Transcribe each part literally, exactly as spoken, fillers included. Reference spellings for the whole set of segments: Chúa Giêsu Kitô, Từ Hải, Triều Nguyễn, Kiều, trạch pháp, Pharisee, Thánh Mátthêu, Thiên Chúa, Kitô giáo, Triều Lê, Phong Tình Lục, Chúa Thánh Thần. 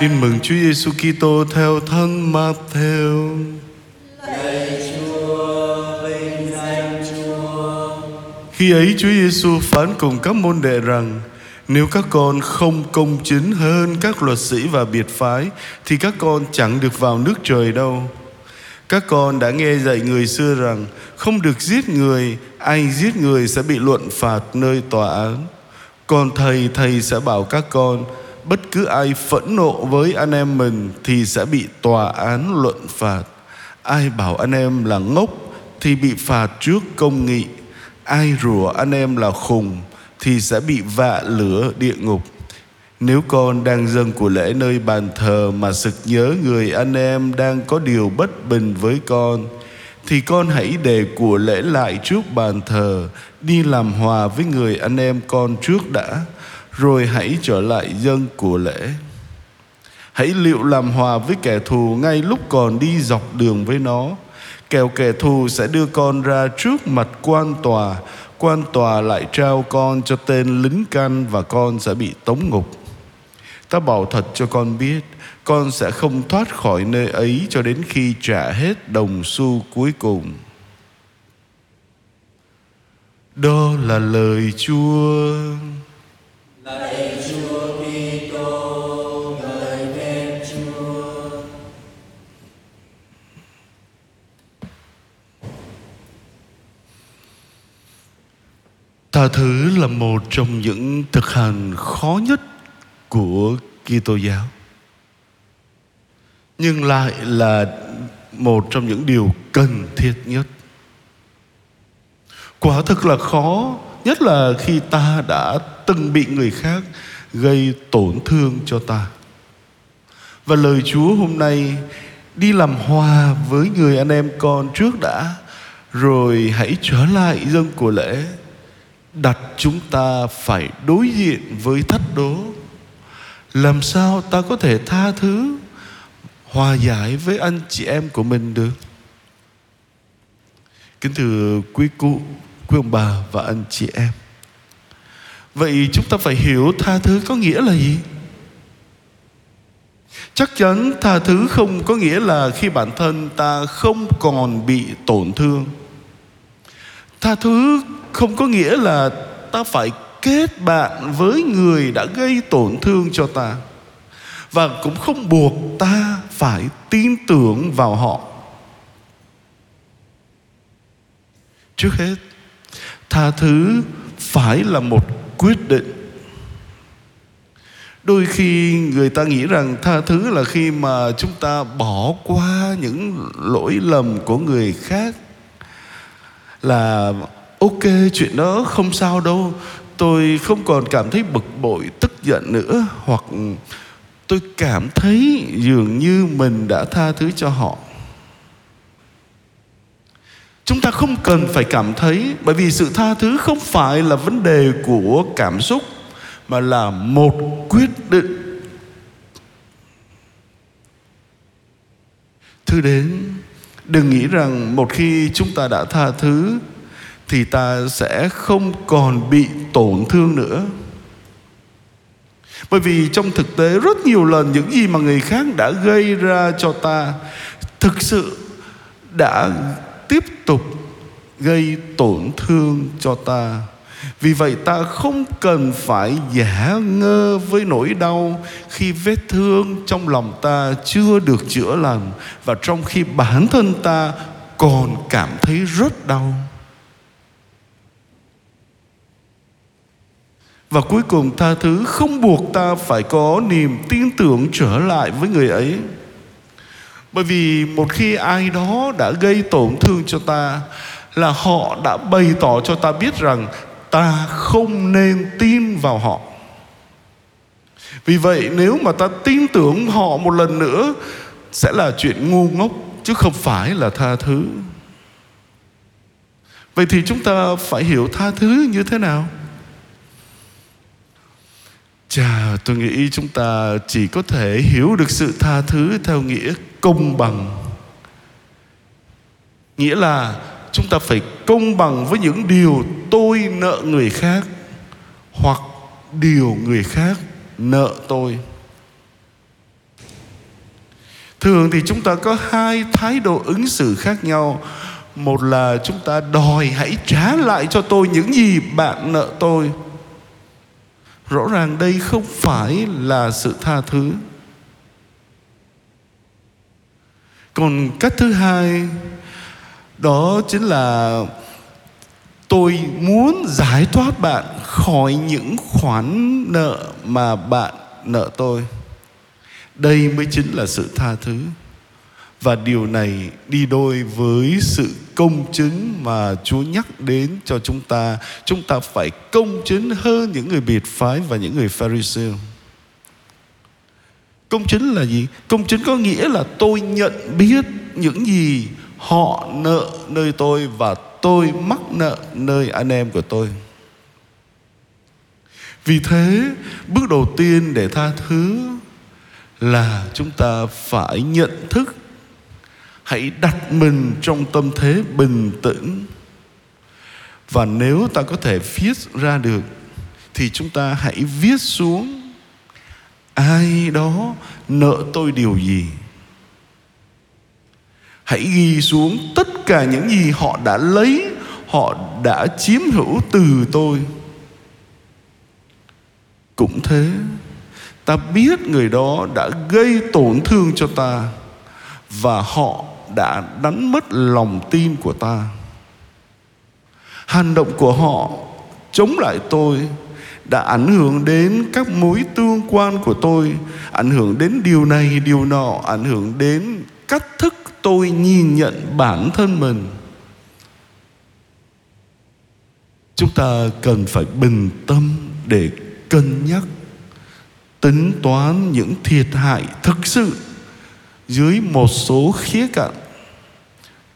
Tin mừng Chúa Giêsu Kitô theo Thánh Mátthêu. Lạy Chúa, vinh danh Chúa. Khi ấy Chúa Giêsu phán cùng các môn đệ rằng: nếu các con không công chính hơn các luật sĩ và biệt phái thì các con chẳng được vào nước trời đâu. Các con đã nghe dạy người xưa rằng không được giết người, ai giết người sẽ bị luận phạt nơi tòa án. Còn thầy, thầy sẽ bảo các con, bất cứ ai phẫn nộ với anh em mình thì sẽ bị tòa án luận phạt. Ai bảo anh em là ngốc thì bị phạt trước công nghị. Ai rủa anh em là khùng thì sẽ bị vạ lửa địa ngục. Nếu con đang dâng của lễ nơi bàn thờ mà sực nhớ người anh em đang có điều bất bình với con, thì con hãy để của lễ lại trước bàn thờ, đi làm hòa với người anh em con trước đã, rồi hãy trở lại dâng của lễ. Hãy liệu làm hòa với kẻ thù ngay lúc còn đi dọc đường với nó, kẻo kẻ thù sẽ đưa con ra trước mặt quan tòa, quan tòa lại trao con cho tên lính canh và con sẽ bị tống ngục. Ta bảo thật cho con biết, con sẽ không thoát khỏi nơi ấy cho đến khi trả hết đồng xu cuối cùng. Đó là lời Chúa. Lạy Chúa Kitô, ngợi khen Chúa. Tha thứ là một trong những thực hành khó nhất của Kitô giáo, nhưng lại là một trong những điều cần thiết nhất. Quả thực là khó, nhất là khi ta đã từng bị người khác gây tổn thương cho ta. Và lời Chúa hôm nay: đi làm hòa với người anh em con trước đã, rồi hãy trở lại dâng của lễ, đặt chúng ta phải đối diện với thách đố. Làm sao ta có thể tha thứ, hòa giải với anh chị em của mình được? Kính thưa quý cụ, quý ông bà và anh chị em, vậy chúng ta phải hiểu tha thứ có nghĩa là gì? Chắc chắn tha thứ không có nghĩa là khi bản thân ta không còn bị tổn thương. Tha thứ không có nghĩa là ta phải kết bạn với người đã gây tổn thương cho ta, và cũng không buộc ta phải tin tưởng vào họ. Trước hết, tha thứ phải là một quyết định. Đôi khi người ta nghĩ rằng tha thứ là khi mà chúng ta bỏ qua những lỗi lầm của người khác, là ok, chuyện đó không sao đâu, tôi không còn cảm thấy bực bội, tức giận nữa, hoặc tôi cảm thấy dường như mình đã tha thứ cho họ. Chúng ta không cần phải cảm thấy, bởi vì sự tha thứ không phải là vấn đề của cảm xúc, mà là một quyết định. Thứ đến, đừng nghĩ rằng một khi chúng ta đã tha thứ thì ta sẽ không còn bị tổn thương nữa. Bởi vì trong thực tế rất nhiều lần những gì mà người khác đã gây ra cho ta thực sự đã tiếp tục gây tổn thương cho ta. Vì vậy ta không cần phải giả ngơ với nỗi đau khi vết thương trong lòng ta chưa được chữa lành, và trong khi bản thân ta còn cảm thấy rất đau. Và cuối cùng, tha thứ không buộc ta phải có niềm tin tưởng trở lại với người ấy. Bởi vì một khi ai đó đã gây tổn thương cho ta, là họ đã bày tỏ cho ta biết rằng ta không nên tin vào họ. Vì vậy nếu mà ta tin tưởng họ một lần nữa sẽ là chuyện ngu ngốc, chứ không phải là tha thứ. Vậy thì chúng ta phải hiểu tha thứ như thế nào? Chà, tôi nghĩ chúng ta chỉ có thể hiểu được sự tha thứ theo nghĩa công bằng. Nghĩa là chúng ta phải công bằng với những điều tôi nợ người khác, hoặc điều người khác nợ tôi. Thường thì chúng ta có hai thái độ ứng xử khác nhau. Một là chúng ta đòi hãy trả lại cho tôi những gì bạn nợ tôi. Rõ ràng đây không phải là sự tha thứ. Còn cách thứ hai, đó chính là tôi muốn giải thoát bạn khỏi những khoản nợ mà bạn nợ tôi. Đây mới chính là sự tha thứ. Và điều này đi đôi với sự công chính mà Chúa nhắc đến cho chúng ta. Chúng ta phải công chính hơn những người biệt phái và những người Pharisee. Công chính là gì? Công chính có nghĩa là tôi nhận biết những gì họ nợ nơi tôi và tôi mắc nợ nơi anh em của tôi. Vì thế, bước đầu tiên để tha thứ là chúng ta phải nhận thức. Hãy đặt mình trong tâm thế bình tĩnh. Và nếu ta có thể viết ra được thì chúng ta hãy viết xuống ai đó nợ tôi điều gì. Hãy ghi xuống tất cả những gì họ đã lấy, họ đã chiếm hữu từ tôi. Cũng thế, ta biết người đó đã gây tổn thương cho ta và họ đã đánh mất lòng tin của ta. Hành động của họ chống lại tôi đã ảnh hưởng đến các mối tương quan của tôi, ảnh hưởng đến điều này, điều nọ, ảnh hưởng đến cách thức tôi nhìn nhận bản thân mình. Chúng ta cần phải bình tâm để cân nhắc, tính toán những thiệt hại thực sự dưới một số khía cạnh.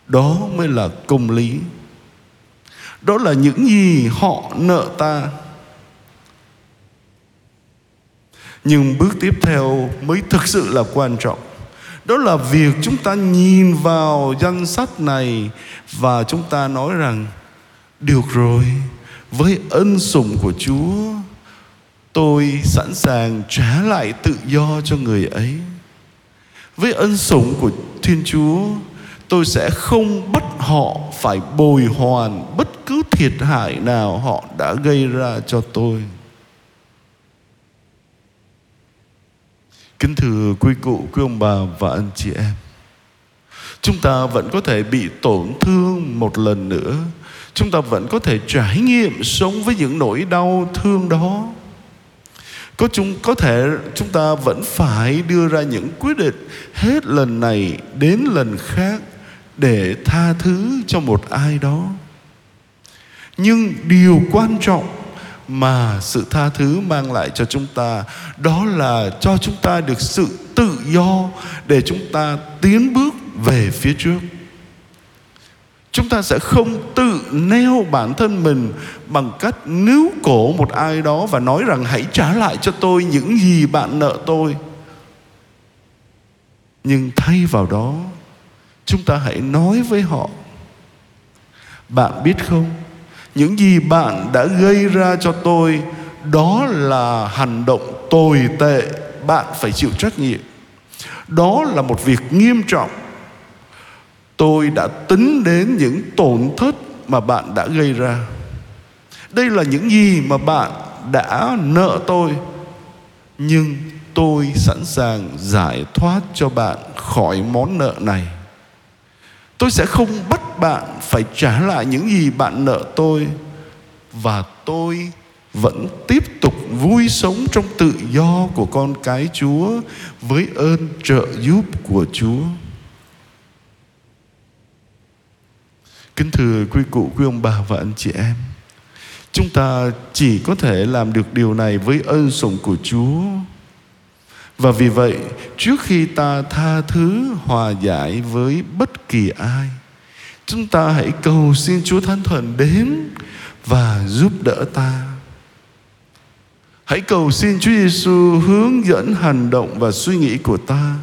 Đó mới là công lý. Đó là những gì họ nợ ta. Nhưng bước tiếp theo mới thực sự là quan trọng. Đó là việc chúng ta nhìn vào danh sách này và chúng ta nói rằng, được rồi, với ân sủng của Chúa, tôi sẵn sàng trả lại tự do cho người ấy. Với ân sủng của Thiên Chúa, tôi sẽ không bắt họ phải bồi hoàn bất cứ thiệt hại nào họ đã gây ra cho tôi. Kính thưa quý cụ, quý ông bà và anh chị em, chúng ta vẫn có thể bị tổn thương một lần nữa. Chúng ta vẫn có thể trải nghiệm sống với những nỗi đau thương đó. Có, chúng, có thể chúng ta vẫn phải đưa ra những quyết định hết lần này đến lần khác để tha thứ cho một ai đó. Nhưng điều quan trọng mà sự tha thứ mang lại cho chúng ta, đó là cho chúng ta được sự tự do để chúng ta tiến bước về phía trước. Chúng ta sẽ không tự neo bản thân mình bằng cách níu cổ một ai đó và nói rằng hãy trả lại cho tôi những gì bạn nợ tôi. Nhưng thay vào đó, chúng ta hãy nói với họ, bạn biết không, những gì bạn đã gây ra cho tôi, đó là hành động tồi tệ, bạn phải chịu trách nhiệm. Đó là một việc nghiêm trọng. Tôi đã tính đến những tổn thất mà bạn đã gây ra. Đây là những gì mà bạn đã nợ tôi. Nhưng tôi sẵn sàng giải thoát cho bạn khỏi món nợ này. Tôi sẽ không bắt bạn phải trả lại những gì bạn nợ tôi. Và tôi vẫn tiếp tục vui sống trong tự do của con cái Chúa với ơn trợ giúp của Chúa. Kính thưa quý cụ, quý ông bà và anh chị em, chúng ta chỉ có thể làm được điều này với ân sủng của Chúa. Và vì vậy, trước khi ta tha thứ hòa giải với bất kỳ ai, chúng ta hãy cầu xin Chúa Thánh Thần đến và giúp đỡ ta. Hãy cầu xin Chúa Giêsu hướng dẫn hành động và suy nghĩ của ta.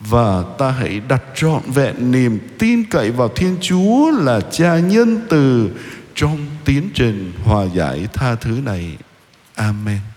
Và ta hãy đặt trọn vẹn niềm tin cậy vào Thiên Chúa là Cha nhân từ trong tiến trình hòa giải tha thứ này. Amen.